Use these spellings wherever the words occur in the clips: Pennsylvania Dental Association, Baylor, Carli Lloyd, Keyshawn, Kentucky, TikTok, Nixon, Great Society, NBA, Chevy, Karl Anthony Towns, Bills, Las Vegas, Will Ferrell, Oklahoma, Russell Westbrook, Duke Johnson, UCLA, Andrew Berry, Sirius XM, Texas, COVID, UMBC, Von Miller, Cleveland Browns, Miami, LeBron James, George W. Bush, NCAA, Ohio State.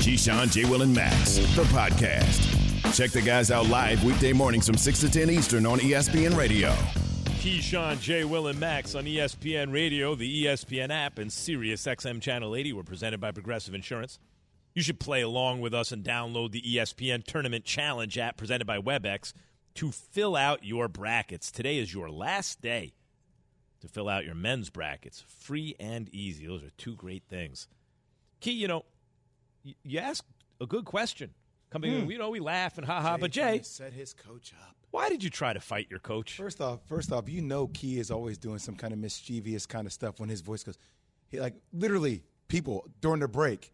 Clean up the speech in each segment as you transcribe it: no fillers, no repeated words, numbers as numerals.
Keyshawn, J. Will, and Max, the podcast. Check the guys out live weekday mornings from 6 to 10 Eastern on ESPN Radio. Keyshawn, J. Will, and Max on ESPN Radio, the ESPN app, and Sirius XM Channel 80 were presented by Progressive Insurance. You should play along with us and download the ESPN Tournament Challenge app presented by WebEx to fill out your brackets. Today is your last day to fill out your men's brackets. Free and easy. Those are two great things. Key, you know, you asked a good question. Coming in, you know, we laugh and ha-ha, but Jay set his coach up. Why did you try to fight your coach? First off, you know Key is always doing some kind of mischievous kind of stuff when his voice goes. He, like, literally, people, during the break,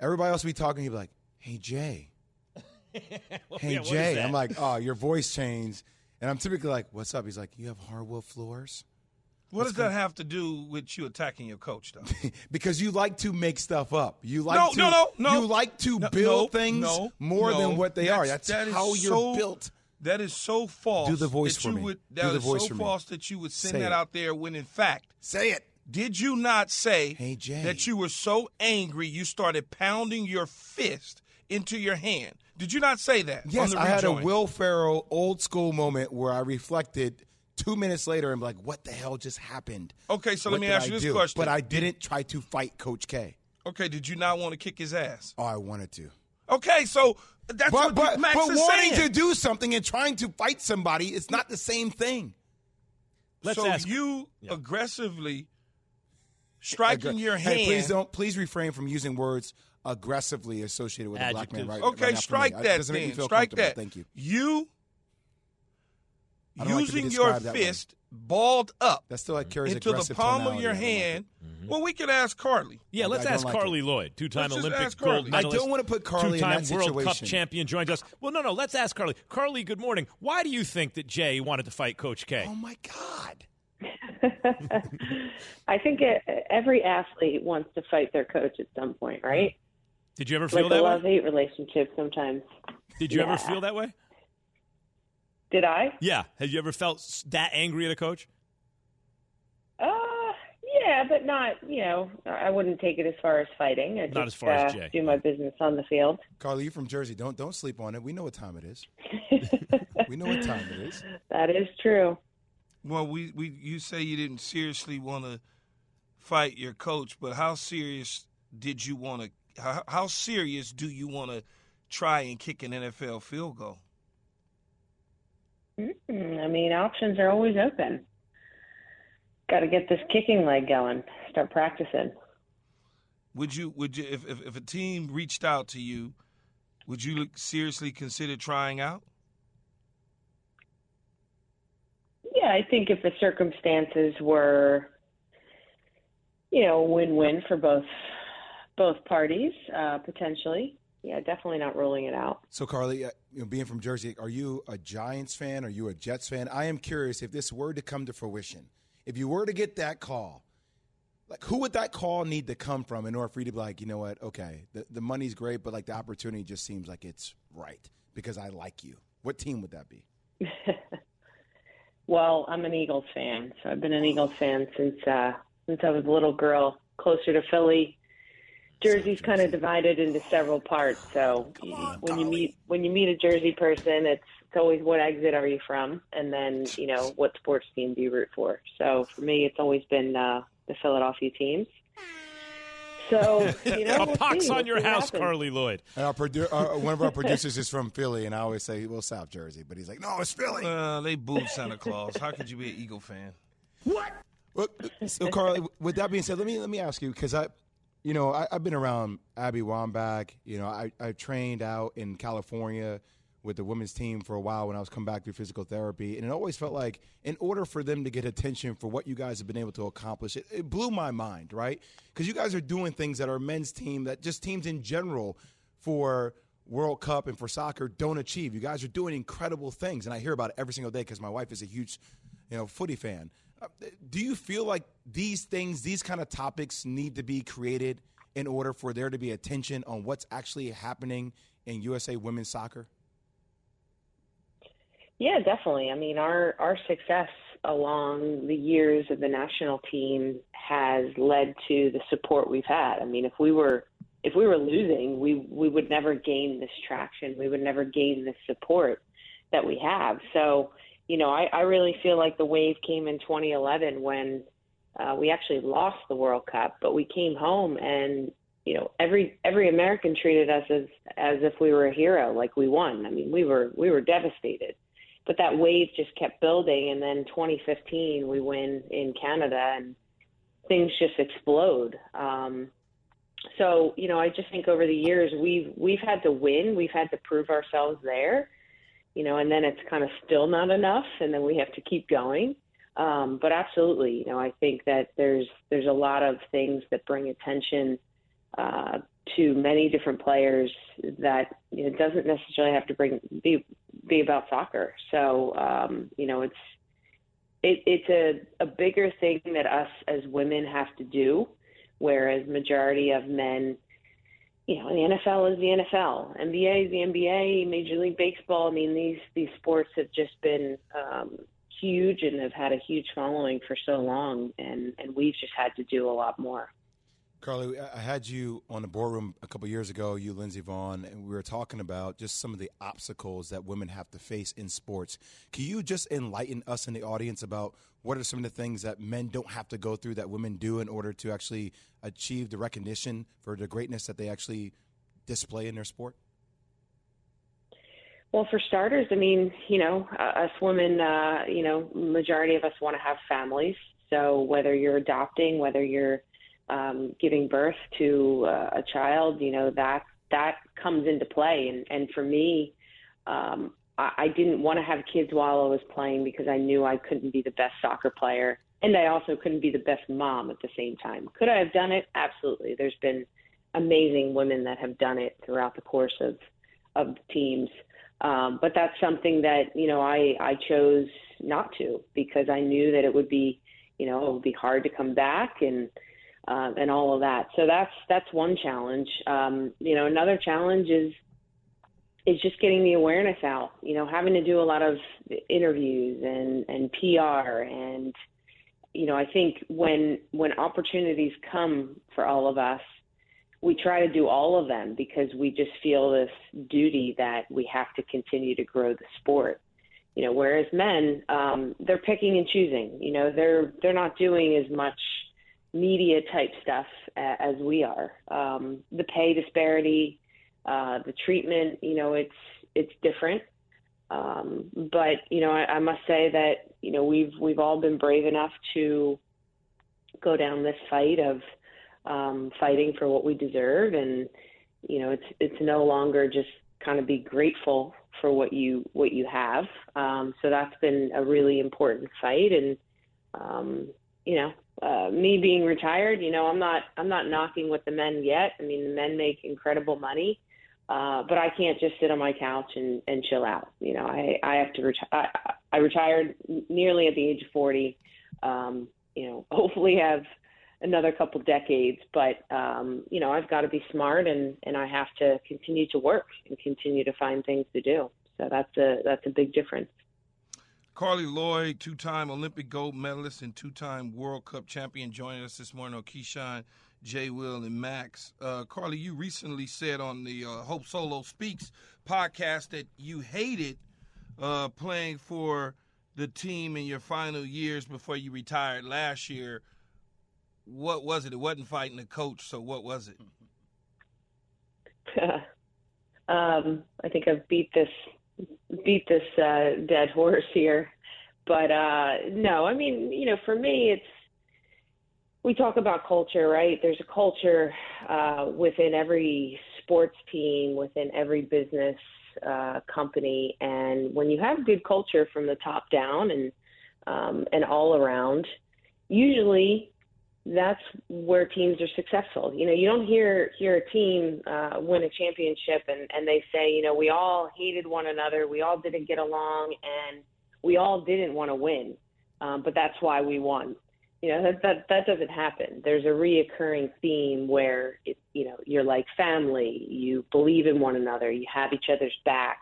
everybody else will be talking, he'll be like, hey, Jay. Hey, Jay. I'm like, oh, your voice changed. And I'm typically like, what's up? He's like, you have hardwood floors? What does that have to do with you attacking your coach, though? Because you like to make stuff up. You like to build things more than what they are. That's how you're built. That is so false. Do the voice for me. That is so false that you would send that out there when, in fact, say it. Did you not say, hey, Jay, that you were so angry you started pounding your fist into your hand? Did you not say that? Yes, I had a Will Ferrell old school moment where I reflected 2 minutes later, I'm like, what the hell just happened? Okay, so let me ask you this question. But I didn't try to fight Coach K. Okay, did you not want to kick his ass? Oh, I wanted to. Okay, so that's what Max is saying. But wanting to do something and trying to fight somebody is not the same thing. So you aggressively striking your hand. Hey, please refrain from using words aggressively associated with a black man right now. Okay, strike that then. It doesn't make me feel comfortable. Thank you. Using like your fist balled up that's still like into the palm of your hand. Mm-hmm. Well, we could ask Carli. Yeah, let's ask Carli Lloyd, two-time Olympic gold medalist. I don't want to put Carli in that situation. Two-time World Cup champion joins us. Well, no, let's ask Carli. Carli, good morning. Why do you think that Jay wanted to fight Coach K? Oh, my God. I think every athlete wants to fight their coach at some point, right? Did you ever feel that way? Like a love-hate relationship sometimes. Did you ever feel that way? Did I? Yeah. Have you ever felt that angry at a coach? Yeah, but not, you know, I wouldn't take it as far as fighting. I not just, as far as Jay. Do my business on the field. Carli, you're from Jersey. Don't sleep on it. We know what time it is. We know what time it is. That is true. Well, you say you didn't seriously want to fight your coach, but how serious do you want to try and kick an NFL field goal? I mean, options are always open. Got to get this kicking leg going. Start practicing. Would you? If a team reached out to you, would you seriously consider trying out? Yeah, I think if the circumstances were, you know, win-win for both parties, potentially. Yeah, definitely not ruling it out. So, Carli, being from Jersey, are you a Giants fan? Are you a Jets fan? I am curious if this were to come to fruition, if you were to get that call, like, who would that call need to come from in order for you to be like, you know what, okay, the money's great, but, like, the opportunity just seems like it's right because I like you. What team would that be? Well, I'm an Eagles fan, so I've been an Eagles fan since I was a little girl, closer to Philly. Jersey's kind of divided into several parts, so when you meet a Jersey person, it's always what exit are you from, and then, you know, what sports team do you root for. So for me, it's always been the Philadelphia teams. So, you know, a pox on your house, Carli Lloyd. And one of our producers is from Philly, and I always say, well, South Jersey, but he's like, no, it's Philly. They booed Santa Claus. How could you be an Eagle fan? What? So, Carli, with that being said, let me ask you, because I've been around Abby Wambach. You know, I trained out in California with the women's team for a while when I was coming back through physical therapy. And it always felt like in order for them to get attention for what you guys have been able to accomplish, it blew my mind, right? Because you guys are doing things that our men's team, that just teams in general for World Cup and for soccer don't achieve. You guys are doing incredible things. And I hear about it every single day because my wife is a huge, footy fan. Do you feel like these things, these kind of topics need to be created in order for there to be attention on what's actually happening in USA women's soccer? Yeah, definitely. I mean, our success along the years of the national team has led to the support we've had. I mean, if we were losing, we would never gain this traction. We would never gain this support that we have. So, I really feel like the wave came in 2011 when we actually lost the World Cup, but we came home and, every American treated us as if we were a hero, like we won. I mean, we were devastated. But that wave just kept building, and then 2015 we win in Canada, and things just explode. I just think over the years we've had to win, we've had to prove ourselves there, and then it's kind of still not enough, and then we have to keep going. But absolutely, I think that there's a lot of things that bring attention to many different players that it doesn't necessarily have to be about soccer. So, it's a bigger thing that us as women have to do, whereas majority of men, the NFL is the NFL, NBA is the NBA, Major League Baseball. I mean, these sports have just been huge and have had a huge following for so long, and we've just had to do a lot more. Carli, I had you on the boardroom a couple of years ago, you, Lindsey Vonn, and we were talking about just some of the obstacles that women have to face in sports. Can you just enlighten us in the audience about what are some of the things that men don't have to go through that women do in order to actually achieve the recognition for the greatness that they actually display in their sport? Well, for starters, I mean, us women, majority of us want to have families. So whether you're adopting, whether you're giving birth to a child, that comes into play. And for me, I didn't want to have kids while I was playing because I knew I couldn't be the best soccer player. And I also couldn't be the best mom at the same time. Could I have done it? Absolutely. There's been amazing women that have done it throughout the course of teams. But that's something that, I chose not to because I knew that it would be, it would be hard to come back and all of that. So that's one challenge. Another challenge is just getting the awareness out, having to do a lot of interviews and PR. And, I think when opportunities come for all of us, we try to do all of them because we just feel this duty that we have to continue to grow the sport. Whereas men, they're picking and choosing, they're not doing as much media type stuff as we are. The pay disparity, the treatment, it's different. But I must say that we've all been brave enough to go down this fight of fighting for what we deserve, and it's no longer just kind of be grateful for what you have. So that's been a really important fight, and me being retired, I'm not knocking with the men yet. I mean, the men make incredible money, but I can't just sit on my couch and chill out. I have to retire. I retired nearly at the age of 40. Hopefully have another couple decades, but I've got to be smart, and I have to continue to work and continue to find things to do. So that's a big difference. Carli Lloyd, two-time Olympic gold medalist and two-time World Cup champion, joining us this morning on Keyshawn, J. Will, and Max. Carli, you recently said on the Hope Solo Speaks podcast that you hated playing for the team in your final years before you retired last year. What was it? It wasn't fighting the coach, so what was it? I think I've beat this dead horse here, but no, I mean, for me, we talk about culture, right? There's a culture within every sports team within every business company. And when you have good culture from the top down and all around, usually that's where teams are successful. You know, you don't hear a team win a championship and they say, you know, we all hated one another, we all didn't get along, and we all didn't want to win, but that's why we won. You know, that doesn't happen. There's a reoccurring theme where, you know, you're like family, you believe in one another, you have each other's back,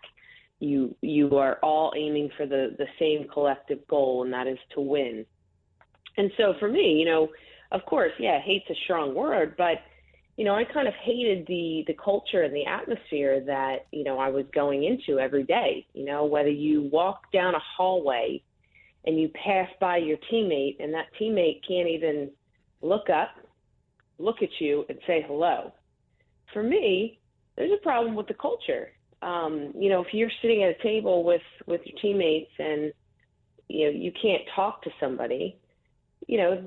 you are all aiming for the same collective goal, and that is to win. And so for me, you know, of course, yeah, hate's a strong word, but, you know, I kind of hated the culture and the atmosphere that, you know, I was going into every day. You know, whether you walk down a hallway and you pass by your teammate, and that teammate can't even look up, look at you, and say hello. For me, there's a problem with the culture. You know, if you're sitting at a table with your teammates and, you know, you can't talk to somebody, you know,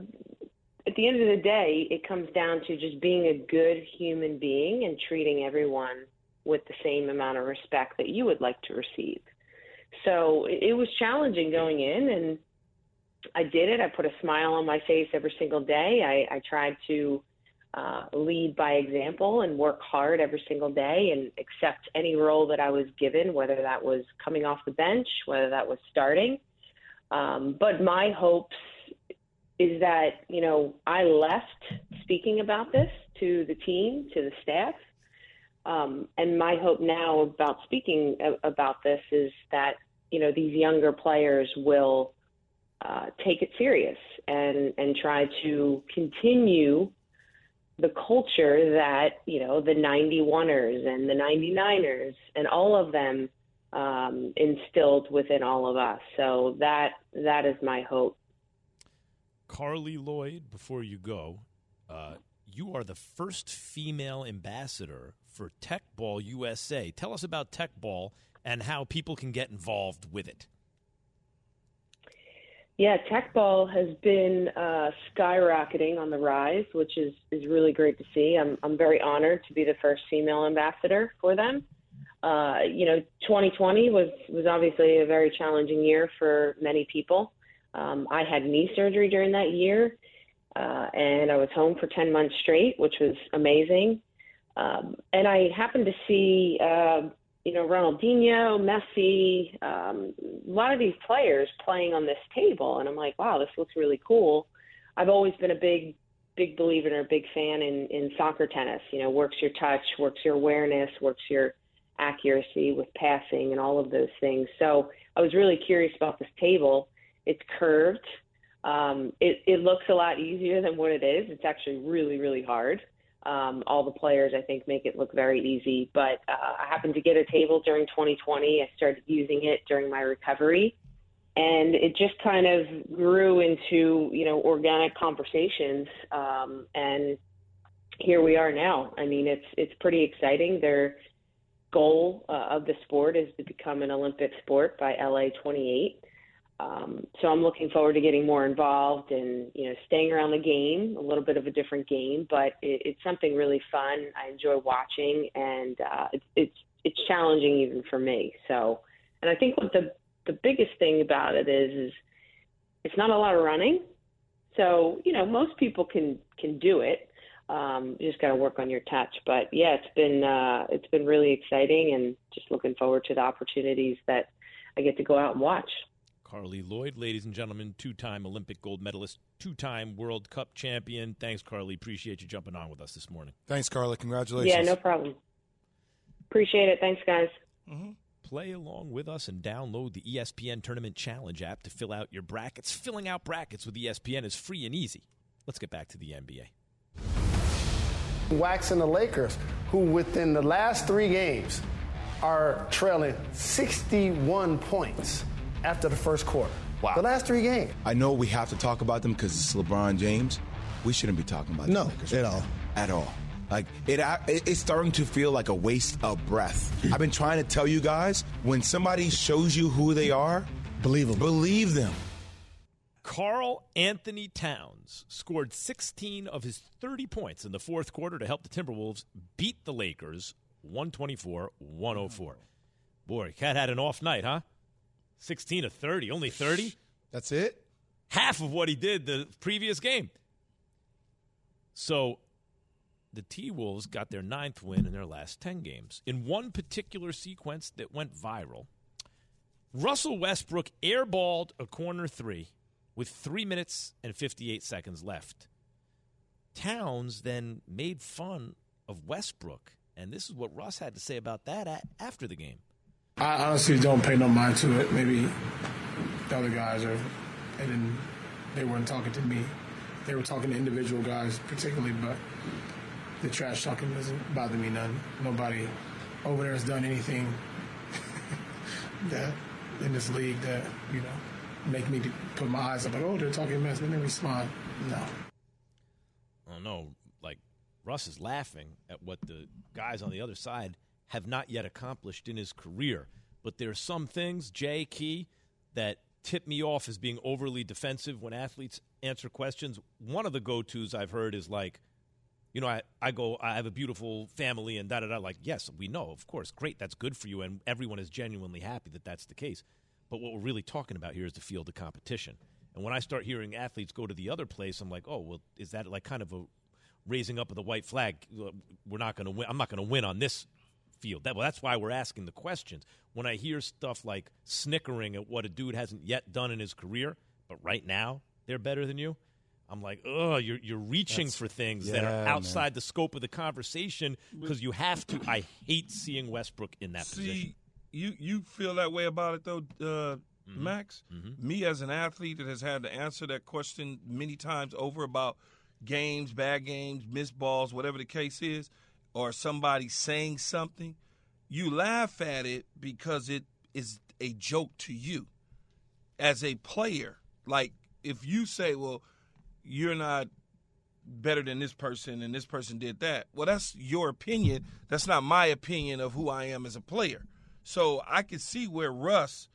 at the end of the day, it comes down to just being a good human being and treating everyone with the same amount of respect that you would like to receive. So it was challenging going in, and I did it. I put a smile on my face every single day. I tried to lead by example and work hard every single day and accept any role that I was given, whether that was coming off the bench, whether that was starting. But my hopes is that, you know, I left speaking about this to the team, to the staff. And my hope now about speaking about this is that, you know, these younger players will take it serious and try to continue the culture that, you know, the 91ers and the 99ers and all of them instilled within all of us. So that is my hope. Carli Lloyd, before you go, you are the first female ambassador for Teqball USA. Tell us about Teqball and how people can get involved with it. Yeah, Teqball has been skyrocketing on the rise, which is really great to see. I'm very honored to be the first female ambassador for them. You know, 2020 was obviously a very challenging year for many people. I had knee surgery during that year, and I was home for 10 months straight, which was amazing. And I happened to see, you know, Ronaldinho, Messi, a lot of these players playing on this table. And I'm like, wow, this looks really cool. I've always been a big believer and a big fan in soccer tennis. You know, works your touch, works your awareness, works your accuracy with passing and all of those things. So I was really curious about this table. It's curved. It looks a lot easier than what it is. It's actually really, really hard. All the players, I think, make it look very easy. But I happened to get a table during 2020. I started using it during my recovery. And it just kind of grew into, you know, organic conversations. And here we are now. I mean, it's pretty exciting. Their goal of the sport is to become an Olympic sport by LA 28. So I'm looking forward to getting more involved and, you know, staying around the game, a little bit of a different game, but it's something really fun. I enjoy watching, and it's challenging even for me. So, and I think what the biggest thing about it is it's not a lot of running. So, you know, most people can do it. You just got to work on your touch, but yeah, it's been really exciting, and just looking forward to the opportunities that I get to go out and watch. Carli Lloyd, ladies and gentlemen, two-time Olympic gold medalist, two-time World Cup champion. Thanks, Carli. Appreciate you jumping on with us this morning. Thanks, Carli. Congratulations. Yeah, no problem. Appreciate it. Thanks, guys. Mm-hmm. Play along with us and download the ESPN Tournament Challenge app to fill out your brackets. Filling out brackets with ESPN is free and easy. Let's get back to the NBA. Waxing the Lakers, who within the last three games are trailing 61 points. After the first quarter. Wow. The last three games. I know we have to talk about them because it's LeBron James. We shouldn't be talking about the Lakers at all. At all. Like, it's starting to feel like a waste of breath. I've been trying to tell you guys, when somebody shows you who they are, believe them. Believe them. Karl Anthony Towns scored 16 of his 30 points in the fourth quarter to help the Timberwolves beat the Lakers 124-104. Boy, Cat had an off night, huh? 16 of 30, only 30? That's it? Half of what he did the previous game. So the T-Wolves got their 9th win in their last 10 games. In one particular sequence that went viral, Russell Westbrook airballed a corner three with 3 minutes and 58 seconds left. Towns then made fun of Westbrook, and this is what Russ had to say about that after the game. I honestly don't pay no mind to it. Maybe the other guys are, and then they weren't talking to me. They were talking to individual guys particularly, but the trash talking doesn't bother me none. Nobody over there has done anything that in this league that, you know, make me put my eyes up. Like, oh, they're talking mess, and then respond. No. I don't know. Like, Russ is laughing at what the guys on the other side have not yet accomplished in his career. But there are some things, Jay, Key, that tip me off as being overly defensive when athletes answer questions. One of the go-tos I've heard is like, you know, I have a beautiful family and da-da-da. Like, yes, we know, of course. Great, that's good for you, and everyone is genuinely happy that that's the case. But what we're really talking about here is the field of competition. And when I start hearing athletes go to the other place, I'm like, oh, well, is that like kind of a raising up of the white flag? We're not going to win. I'm not going to win on this field. That's why we're asking the questions. When I hear stuff like snickering at what a dude hasn't yet done in his career, but right now they're better than you, I'm like, oh, you're reaching for things that are outside the scope of the conversation because you have to. I hate seeing Westbrook in that position. You feel that way about it, though, Max? Mm-hmm. Me as an athlete that has had to answer that question many times over about games, bad games, missed balls, whatever the case is, or somebody saying something, you laugh at it because it is a joke to you as a player. Like, if you say, well, you're not better than this person and this person did that, well, that's your opinion. That's not my opinion of who I am as a player. So I could see where Russ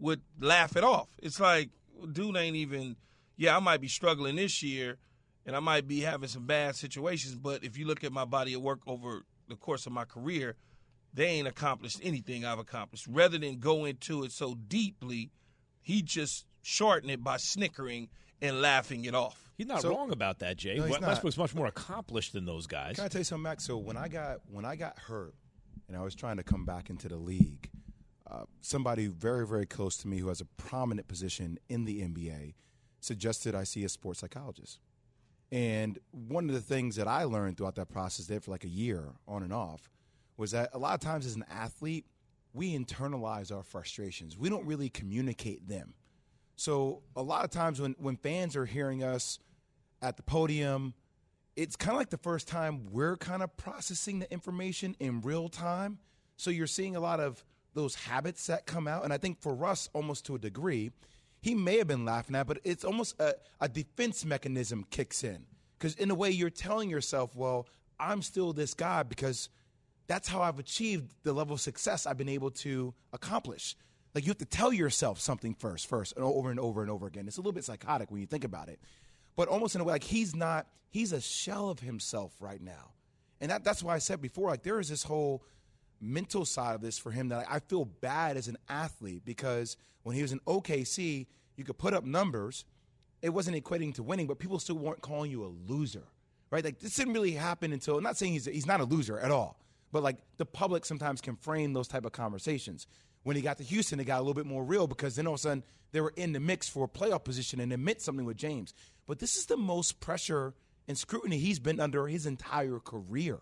would laugh it off. It's like, dude ain't even, I might be struggling this year and I might be having some bad situations, but if you look at my body of work over the course of my career, they ain't accomplished anything I've accomplished. Rather than go into it so deeply, he just shortened it by snickering and laughing it off. He's not wrong about that, Jay. No, Westbrook's much more accomplished than those guys. Can I tell you something, Max? So when I got hurt, and I was trying to come back into the league, somebody very, very close to me who has a prominent position in the NBA suggested I see a sports psychologist. And one of the things that I learned throughout that process there for like a year on and off was that a lot of times as an athlete, we internalize our frustrations. We don't really communicate them. So a lot of times when fans are hearing us at the podium, it's kind of like the first time we're kind of processing the information in real time. So you're seeing a lot of those habits that come out. And I think for Russ, almost to a degree, he may have been laughing at, but it's almost a defense mechanism kicks in. Because in a way you're telling yourself, well, I'm still this guy because that's how I've achieved the level of success I've been able to accomplish. Like, you have to tell yourself something first, and over and over and over again. It's a little bit psychotic when you think about it. But almost in a way, like, he's a shell of himself right now. And that's why I said before, like, there is this whole mental side of this for him that I feel bad as an athlete, because when he was in OKC, you could put up numbers. It wasn't equating to winning, but people still weren't calling you a loser, right? Like, this didn't really happen until, I'm not saying he's not a loser at all, but, like, the public sometimes can frame those type of conversations. When he got to Houston, it got a little bit more real because then all of a sudden they were in the mix for a playoff position and it meant something with James. But this is the most pressure and scrutiny he's been under his entire career.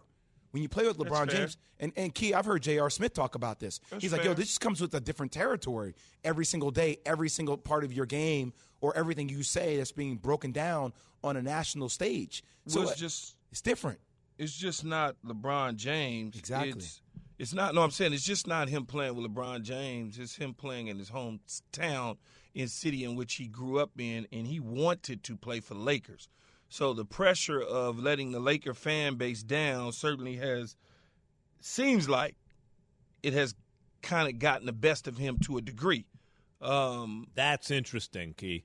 When you play with LeBron James, and Key, I've heard J.R. Smith talk about this. He's like, yo, this just comes with a different territory. Every single day, every single part of your game or everything you say that's being broken down on a national stage. So it's different. It's just not LeBron James. Exactly. It's not, no, I'm saying it's just not him playing with LeBron James. It's him playing in his hometown, in city in which he grew up in, and he wanted to play for the Lakers. So the pressure of letting the Laker fan base down certainly seems like it has kind of gotten the best of him to a degree. That's interesting, Key.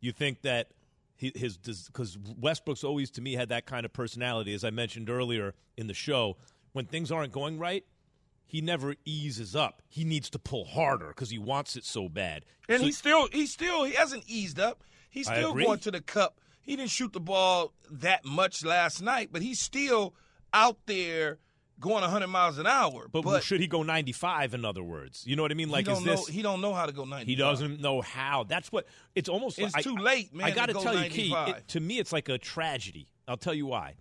You think that because Westbrook's always, to me, had that kind of personality, as I mentioned earlier in the show. When things aren't going right, he never eases up. He needs to pull harder because he wants it so bad. And so he hasn't eased up. He's still going to the cup. He didn't shoot the ball that much last night, but he's still out there going 100 miles an hour. But should he go 95, in other words? You know what I mean? Like, he don't know how to go 95. He doesn't know how. That's what – it's almost – it's like, too late, man, I got to tell 95. You, Key, to me it's like a tragedy. I'll tell you why.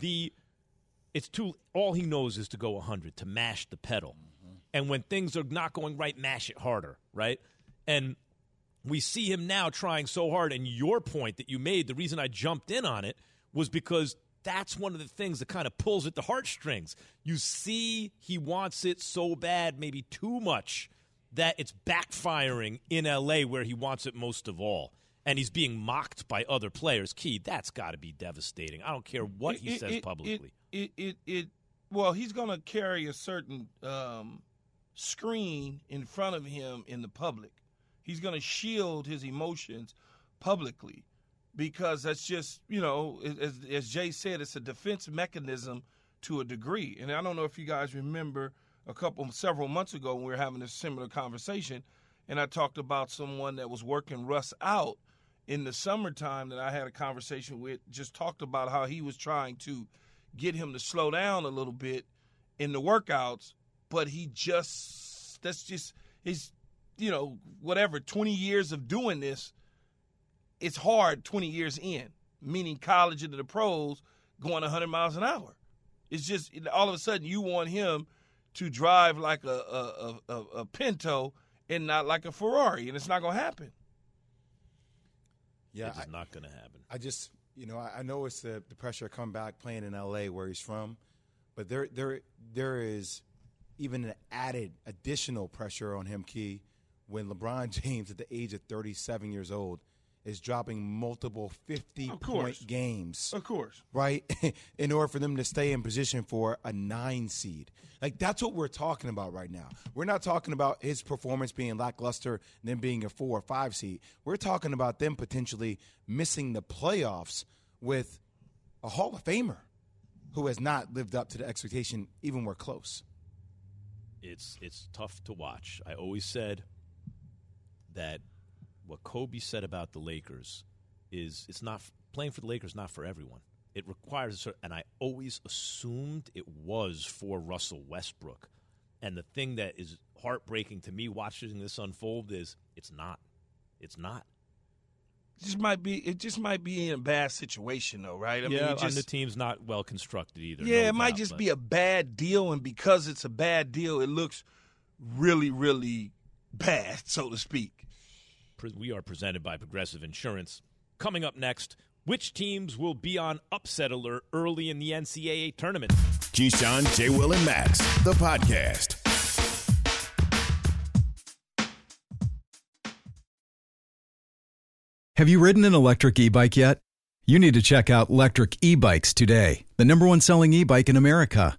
It's too – all he knows is to go 100, to mash the pedal. Mm-hmm. And when things are not going right, mash it harder, right? And we see him now trying so hard. And your point that you made, the reason I jumped in on it was because that's one of the things that kind of pulls at the heartstrings. You see he wants it so bad, maybe too much, that it's backfiring in L.A. where he wants it most of all. And he's being mocked by other players. Key, that's got to be devastating. I don't care what he says publicly. Well, he's going to carry a certain screen in front of him in the public. He's going to shield his emotions publicly because that's just, you know, as Jay said, it's a defense mechanism to a degree. And I don't know if you guys remember several months ago when we were having a similar conversation, and I talked about someone that was working Russ out in the summertime that I had a conversation with, just talked about how he was trying to get him to slow down a little bit in the workouts, but he's, you know, whatever, 20 years of doing this, it's hard 20 years in, meaning college into the pros going 100 miles an hour. It's just all of a sudden you want him to drive like a Pinto and not like a Ferrari, and it's not going to happen. Yeah, it's not going to happen. I just, you know, I know it's the pressure to come back playing in L.A. where he's from, but there is even an added additional pressure on him, Key, when LeBron James, at the age of 37 years old, is dropping multiple 50-point games. Of course. Right? In order for them to stay in position for a 9 seed. Like, that's what we're talking about right now. We're not talking about his performance being lackluster and then being a 4 or 5 seed. We're talking about them potentially missing the playoffs with a Hall of Famer who has not lived up to the expectation, even we're close. It's tough to watch. I always said that what Kobe said about the Lakers is it's not playing for the Lakers, not for everyone. It requires, and I always assumed it was for Russell Westbrook. And the thing that is heartbreaking to me watching this unfold is it's not. It just might be in a bad situation though, right? I mean, the team's not well constructed either. Yeah, it might just be a bad deal, and because it's a bad deal, it looks really, really bad, so to speak. We are presented by Progressive Insurance. Coming up next, which teams will be on upset alert early in the NCAA tournament? Keyshawn, J. Will, and Max, the podcast. Have you ridden an electric e-bike yet? You need to check out Lectric e-bikes today, the number one selling e-bike in America.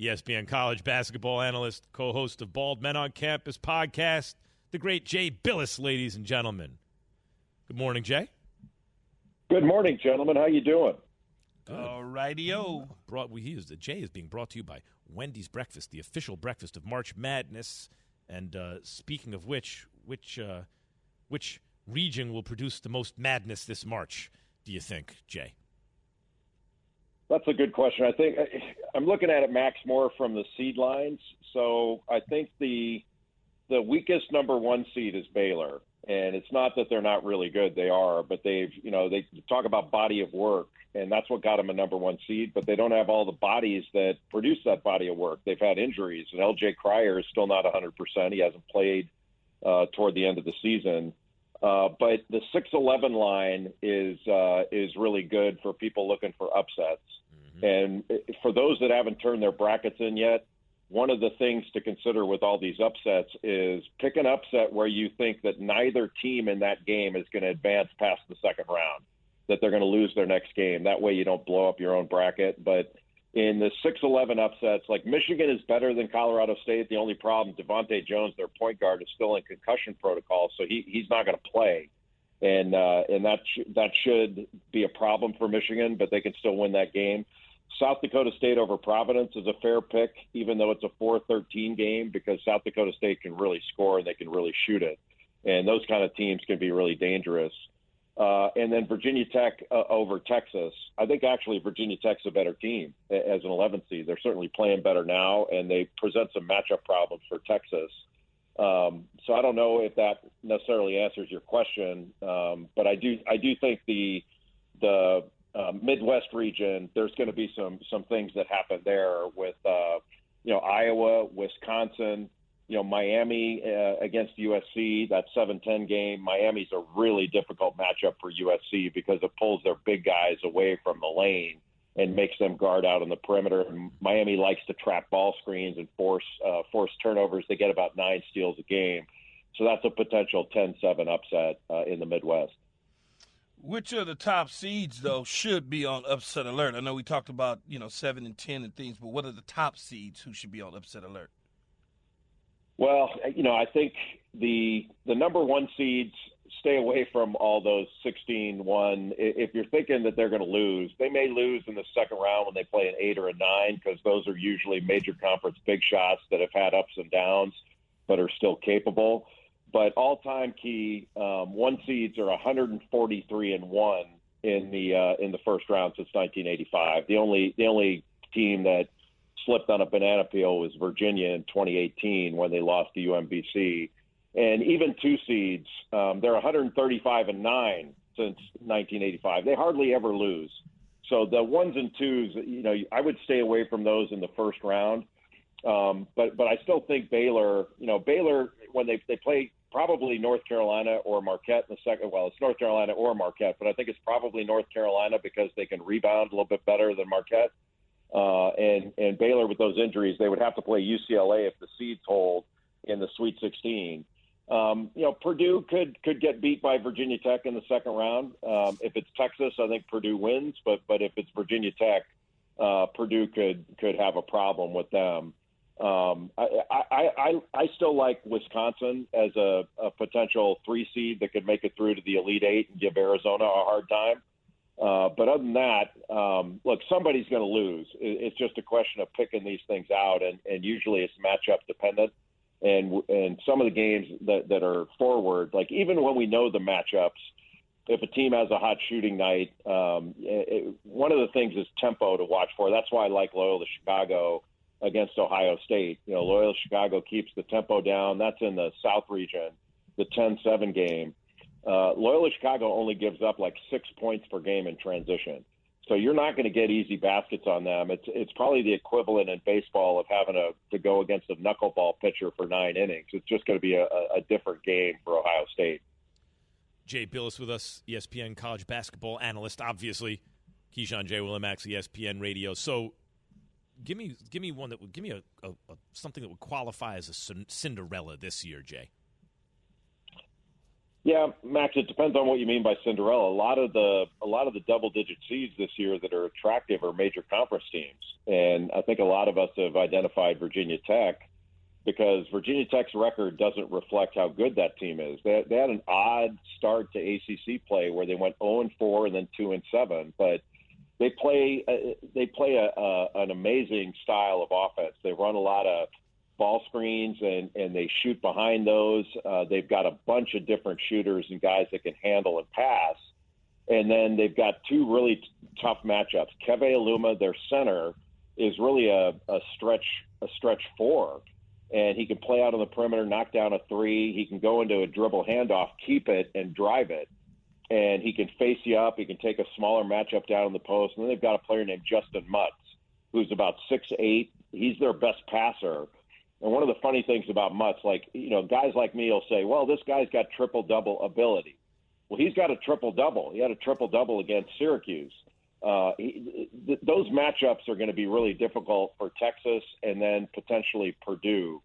ESPN college basketball analyst, co-host of Bald Men on Campus podcast, the great Jay Bilas, ladies and gentlemen. Good morning, Jay. Good morning, gentlemen. How you doing? All righty-o. Jay is being brought to you by Wendy's Breakfast, the official breakfast of March Madness. And speaking of which region will produce the most madness this March, do you think, Jay? That's a good question. I think I'm looking at it, Max, more from the seed lines. So I think the weakest number one seed is Baylor, and it's not that they're not really good. They are, but they talk about body of work, and that's what got them a number one seed, but they don't have all the bodies that produce that body of work. They've had injuries, and LJ Cryer is still not 100%. He hasn't played toward the end of the season. But the 6-11 line is really good for people looking for upsets. Mm-hmm. And for those that haven't turned their brackets in yet, one of the things to consider with all these upsets is pick an upset where you think that neither team in that game is going to advance past the second round, that they're going to lose their next game. That way you don't blow up your own bracket. But in the 6-11 upsets, like Michigan is better than Colorado State. The only problem, Devontae Jones, their point guard, is still in concussion protocol, so he's not going to play. And that should be a problem for Michigan, but they can still win that game. South Dakota State over Providence is a fair pick, even though it's a 4-13 game, because South Dakota State can really score and they can really shoot it. And those kind of teams can be really dangerous. And then Virginia Tech over Texas. I think actually Virginia Tech's a better team as an 11 seed. They're certainly playing better now, and they present some matchup problems for Texas. So I don't know if that necessarily answers your question, but I do think the Midwest region, there's going to be some things that happen there with Iowa, Wisconsin. Miami against USC, that 7-10 game. Miami's a really difficult matchup for USC because it pulls their big guys away from the lane and makes them guard out on the perimeter. And Miami likes to trap ball screens and force turnovers. They get about 9 steals a game. So that's a potential 10-7 upset in the Midwest. Which of the top seeds, though, should be on upset alert? I know we talked about, 7 and 10 and things, but what are the top seeds who should be on upset alert? Well, I think the number one seeds, stay away from all those 16-1. If you're thinking that they're going to lose, they may lose in the second round when they play an 8 or a 9, because those are usually major conference big shots that have had ups and downs but are still capable. But all-time key, one seeds are 143-1 in the first round since 1985. The only team that slipped on a banana peel was Virginia in 2018 when they lost to UMBC. And even two seeds, they're 135-9 since 1985. They hardly ever lose. So the ones and twos, I would stay away from those in the first round. But I still think Baylor, when they play probably North Carolina or Marquette in the second, well, it's North Carolina or Marquette, but I think it's probably North Carolina because they can rebound a little bit better than Marquette. And Baylor, with those injuries, they would have to play UCLA if the seeds hold in the Sweet 16. Purdue could get beat by Virginia Tech in the second round. If it's Texas, I think Purdue wins. But if it's Virginia Tech, Purdue could have a problem with them. I still like Wisconsin as a potential 3 seed that could make it through to the Elite 8 and give Arizona a hard time. But other than that, look, somebody's going to lose. It's just a question of picking these things out, and usually it's matchup dependent. And some of the games that are forward, like even when we know the matchups, if a team has a hot shooting night, one of the things is tempo to watch for. That's why I like Loyola Chicago against Ohio State. Loyola Chicago keeps the tempo down. That's in the South region, the 10-7 game. Loyola Chicago only gives up like 6 points per game in transition. So you're not going to get easy baskets on them. It's probably the equivalent in baseball of having to go against a knuckleball pitcher for 9 innings. It's just going to be a different game for Ohio State. Jay Bilas with us, ESPN college basketball analyst, obviously. Keyshawn, J. Willimax, ESPN Radio. So give me one that would give me a something that would qualify as a Cinderella this year, Jay. Yeah, Max, it depends on what you mean by Cinderella. A lot of the double-digit seeds this year that are attractive are major conference teams. And I think a lot of us have identified Virginia Tech because Virginia Tech's record doesn't reflect how good that team is. They had an odd start to ACC play where they went 0-4 and then 2-7, but they play an amazing style of offense. They run a lot of ball screens and they shoot behind those. They've got a bunch of different shooters and guys that can handle and pass. And then they've got two really tough matchups. Keve Aluma, their center, is really a stretch four, and he can play out on the perimeter, knock down a three. He can go into a dribble handoff, keep it, and drive it. And he can face you up. He can take a smaller matchup down in the post. And then they've got a player named Justin Mutz, who's about 6'8". He's their best passer. And one of the funny things about Mutz, like, you know, guys like me will say, well, this guy's got triple-double ability. Well, he's got a triple-double. He had a triple-double against Syracuse. Those matchups are going to be really difficult for Texas and then potentially Purdue.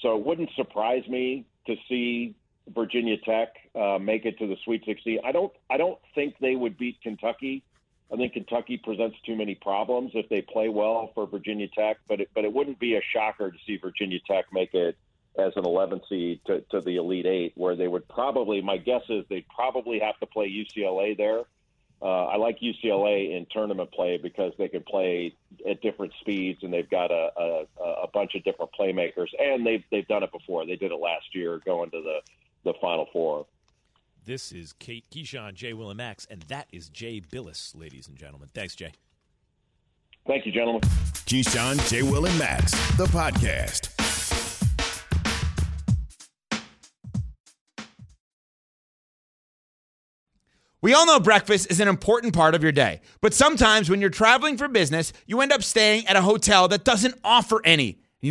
So it wouldn't surprise me to see Virginia Tech make it to the Sweet 16. I don't think they would beat Kentucky. I think Kentucky presents too many problems if they play well for Virginia Tech, but it wouldn't be a shocker to see Virginia Tech make it as an 11 seed to the Elite Eight, where they would probably, my guess is they'd probably have to play UCLA there. I like UCLA in tournament play because they can play at different speeds, and they've got a bunch of different playmakers, and they've done it before. They did it last year going to the Final Four. This is Kate Keyshawn, Jay Willimax, and that is Jay Bilas, ladies and gentlemen. Thanks, Jay. Thank you, gentlemen. Keyshawn, Jay Willimax, the podcast. We all know breakfast is an important part of your day, but sometimes when you're traveling for business, you end up staying at a hotel that doesn't offer any. You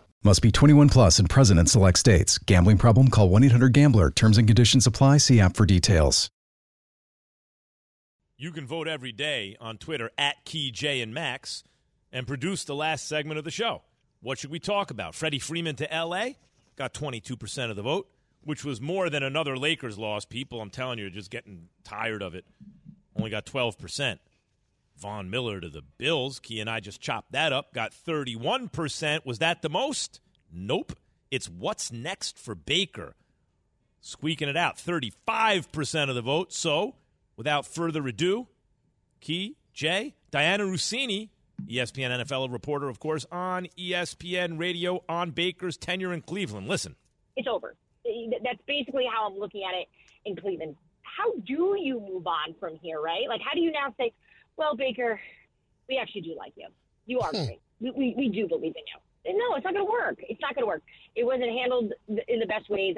Must be 21 plus and present in select states. Gambling problem? Call 1-800-GAMBLER. Terms and conditions apply. See app for details. You can vote every day on Twitter at KeyJandMax and produce the last segment of the show. What should we talk about? Freddie Freeman to L.A. got 22% of the vote, which was more than another Lakers loss. People, I'm telling you, are just getting tired of it. Only got 12%. Von Miller to the Bills. Key and I just chopped that up. Got 31%. Was that the most? Nope. It's what's next for Baker. Squeaking it out. 35% of the vote. So, without further ado, Key, Jay, Diana Russini, ESPN NFL reporter, of course, on ESPN Radio on Baker's tenure in Cleveland. Listen. It's over. That's basically how I'm looking at it in Cleveland. How do you move on from here, right? Like, how do you now say, well, Baker, we actually do like you. You are great. We do believe in you. And no, it's not going to work. It's not going to work. It wasn't handled in the best ways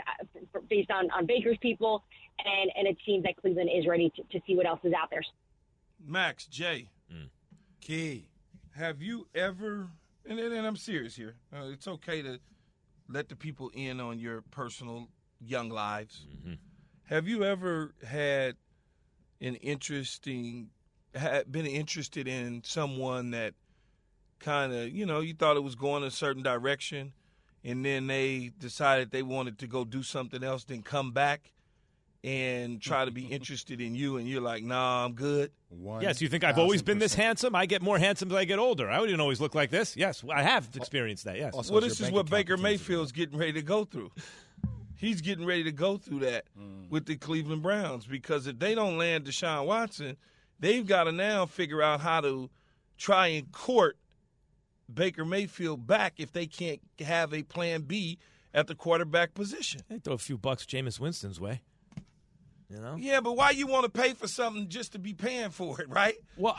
based on Baker's people, and it seems that Cleveland is ready to see what else is out there. Max, Jay, Key, have you ever, and I'm serious here, it's okay to let the people in on your personal young lives. Mm-hmm. Have you ever had been interested in someone that kind of, you know, you thought it was going a certain direction, and then they decided they wanted to go do something else, then come back and try to be interested in you, and you're like, nah, I'm good? Yes, you think I've always been this handsome? I get more handsome as I get older. I didn't always look like this. Yes, I have experienced that, yes. Also, well, this is what Baker Mayfield's getting ready to go through. He's getting ready to go through that with the Cleveland Browns, because if they don't land Deshaun Watson – they've got to now figure out how to try and court Baker Mayfield back if they can't have a plan B at the quarterback position. They throw a few bucks Jameis Winston's way. You know? Yeah, but why you want to pay for something just to be paying for it, right? Well,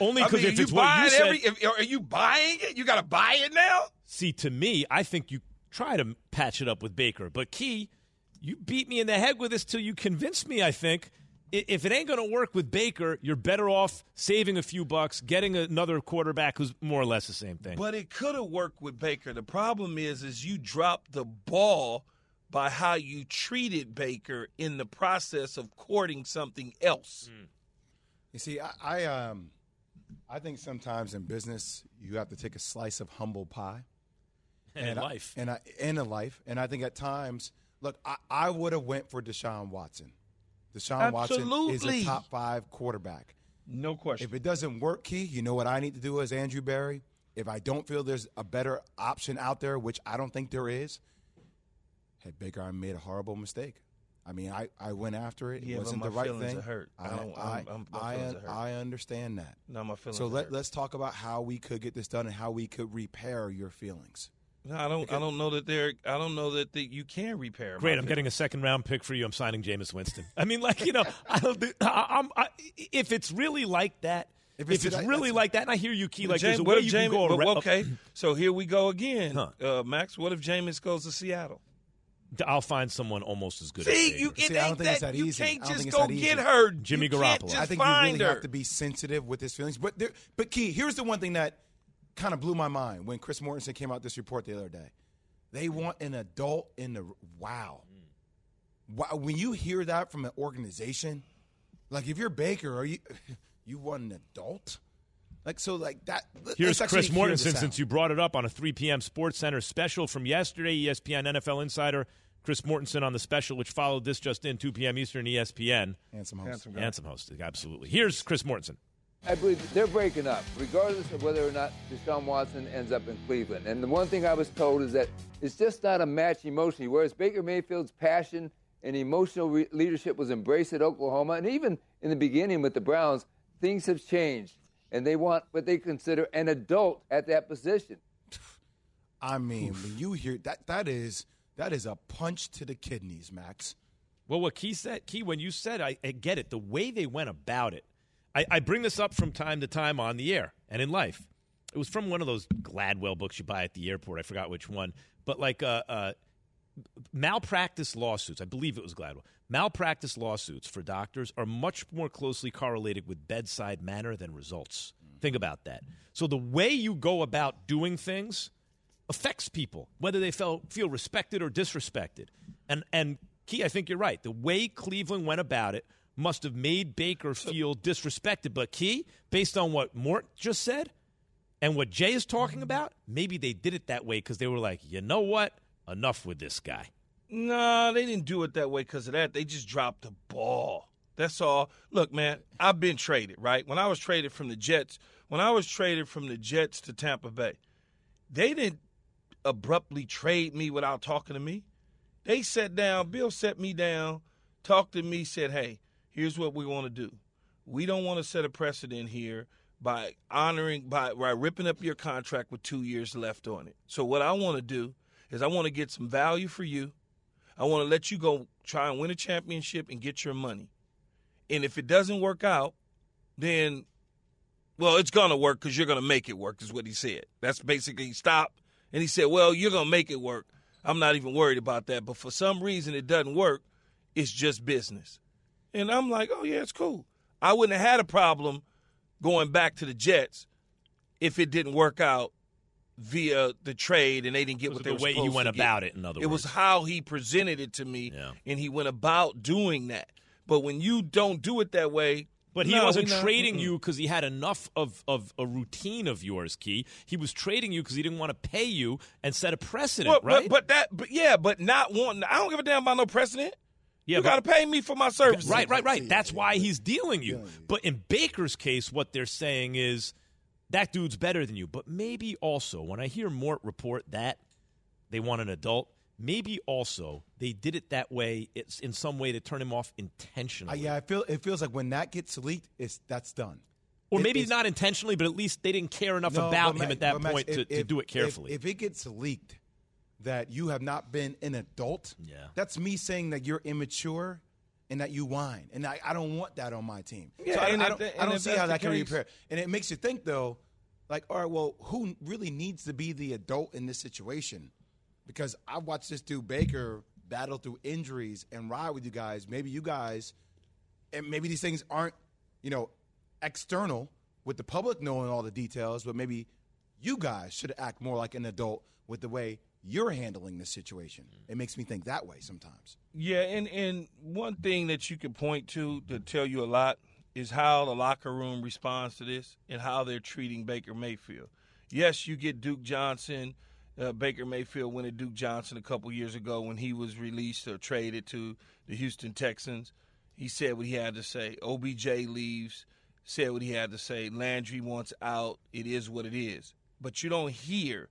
only because it's what you said. Are you buying it? You got to buy it now? See, to me, I think you try to patch it up with Baker. But, Key, you beat me in the head with this till you convinced me, I think. if it ain't going to work with Baker, you're better off saving a few bucks, getting another quarterback who's more or less the same thing. But it could have worked with Baker. The problem is you drop the ball by how you treated Baker in the process of courting something else. Mm. You see, I think sometimes in business you have to take a slice of humble pie. And in life. And I think at times, look, I would have went for Deshaun Watson. Watson is a top five quarterback. No question. If it doesn't work, Key, you know what I need to do as Andrew Berry? If I don't feel there's a better option out there, which I don't think there is, had Baker, I made a horrible mistake. I mean, I went after it. Yeah, it wasn't the right thing. My feelings are hurt. I understand that. No, my feelings are hurt. So let's talk about how we could get this done and how we could repair your feelings. No, I don't know that you can repair. Great, I'm getting a second round pick for you. I'm signing Jameis Winston. I mean, like, you know, if it's really like that, and I hear you, Key, like there's a way you can go around. Okay, so here we go again, Max. What if Jameis goes to Seattle? I'll find someone almost as good. See, as you see, I don't think it's that easy. You can't just go get her, Jimmy Garoppolo. I think you really have to be sensitive with his feelings. But Key, here's the one thing that kind of blew my mind when Chris Mortensen came out this report the other day. They want an adult in the wow. When you hear that from an organization, like if you're Baker, are you want an adult? Like, so like that. Here's Chris Mortensen, since you brought it up, on a 3 p.m. Sports Center special from yesterday. ESPN NFL Insider Chris Mortensen on the special, which followed this just in, 2 p.m. Eastern, ESPN. Handsome host, absolutely. Here's Chris Mortensen. I believe they're breaking up, regardless of whether or not Deshaun Watson ends up in Cleveland. And the one thing I was told is that it's just not a match emotionally, whereas Baker Mayfield's passion and emotional leadership was embraced at Oklahoma, and even in the beginning with the Browns, things have changed. And they want what they consider an adult at that position. I mean, when you hear that, that is a punch to the kidneys, Max. Well, what Key said, when you said, I get it, the way they went about it. I bring this up from time to time on the air and in life. It was from one of those Gladwell books you buy at the airport. I forgot which one. But like malpractice lawsuits, I believe it was Gladwell. Malpractice lawsuits for doctors are much more closely correlated with bedside manner than results. Think about that. So the way you go about doing things affects people, whether they feel respected or disrespected. And Key, I think you're right. The way Cleveland went about it must have made Baker feel disrespected. But, Key, based on what Mort just said and what Jay is talking about, maybe they did it that way because they were like, you know what? Enough with this guy. No, they didn't do it that way because of that. They just dropped the ball. That's all. Look, man, I've been traded, right? When I was traded from the Jets, to Tampa Bay, they didn't abruptly trade me without talking to me. They sat down, Bill set me down, talked to me, said, hey, here's what we want to do. We don't want to set a precedent here by ripping up your contract with 2 years left on it. So what I want to do is I want to get some value for you. I want to let you go try and win a championship and get your money. And if it doesn't work out, then, well, it's going to work because you're going to make it work is what he said. That's basically stop. And he said, well, you're going to make it work. I'm not even worried about that. But for some reason it doesn't work. It's just business. And I'm like, oh, yeah, it's cool. I wouldn't have had a problem going back to the Jets if it didn't work out via the trade and they didn't get what they were supposed to get. The way he went about it, in other words. It was how he presented it to me, and he went about doing that. But when you don't do it that way. But he wasn't trading you because he had enough of a routine of yours, Key. He was trading you because he didn't want to pay you and set a precedent, right? But not wanting – I don't give a damn about no precedent. Yeah, you got to pay me for my services. Right. That's why he's dealing you. But in Baker's case, what they're saying is that dude's better than you. But maybe also, when I hear Mort report that they want an adult, maybe also they did it that way. It's in some way to turn him off intentionally. It feels like when that gets leaked, that's done. Or maybe not intentionally, but at least they didn't care enough about him at that point to do it carefully. If it gets leaked that you have not been an adult, that's me saying that you're immature and that you whine. And I don't want that on my team. Yeah, so I don't see how that can repair. And it makes you think, though, like, all right, well, who really needs to be the adult in this situation? Because I watched this dude Baker battle through injuries and ride with you guys. Maybe you guys – and maybe these things aren't, you know, external with the public knowing all the details, but maybe you guys should act more like an adult with the way you're handling this situation. It makes me think that way sometimes. Yeah, and one thing that you can point to tell you a lot is how the locker room responds to this and how they're treating Baker Mayfield. Yes, you get Duke Johnson. Baker Mayfield went to Duke Johnson a couple years ago when he was released or traded to the Houston Texans. He said what he had to say. OBJ leaves, said what he had to say. Landry wants out. It is what it is. But you don't hear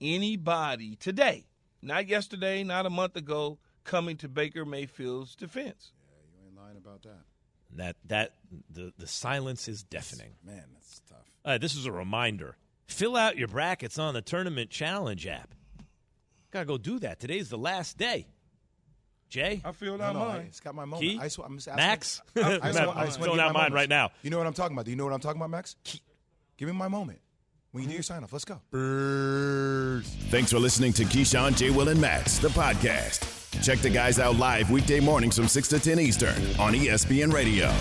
anybody today, not yesterday, not a month ago, coming to Baker Mayfield's defense. Yeah, you ain't lying about that. The silence is deafening. Man, that's tough. This is a reminder. Fill out your brackets on the Tournament Challenge app. Gotta go do that. Today's the last day. Jay, I filled out mine. It's got my moment. Key? I'm just asking. Max, I'm filling out mine right now. You know what I'm talking about? Do you know what I'm talking about, Max? Key. Give me my moment. When you do your sign-off, let's go. Birds. Thanks for listening to Keyshawn, J. Will, and Max, the podcast. Check the guys out live weekday mornings from 6 to 10 Eastern on ESPN Radio.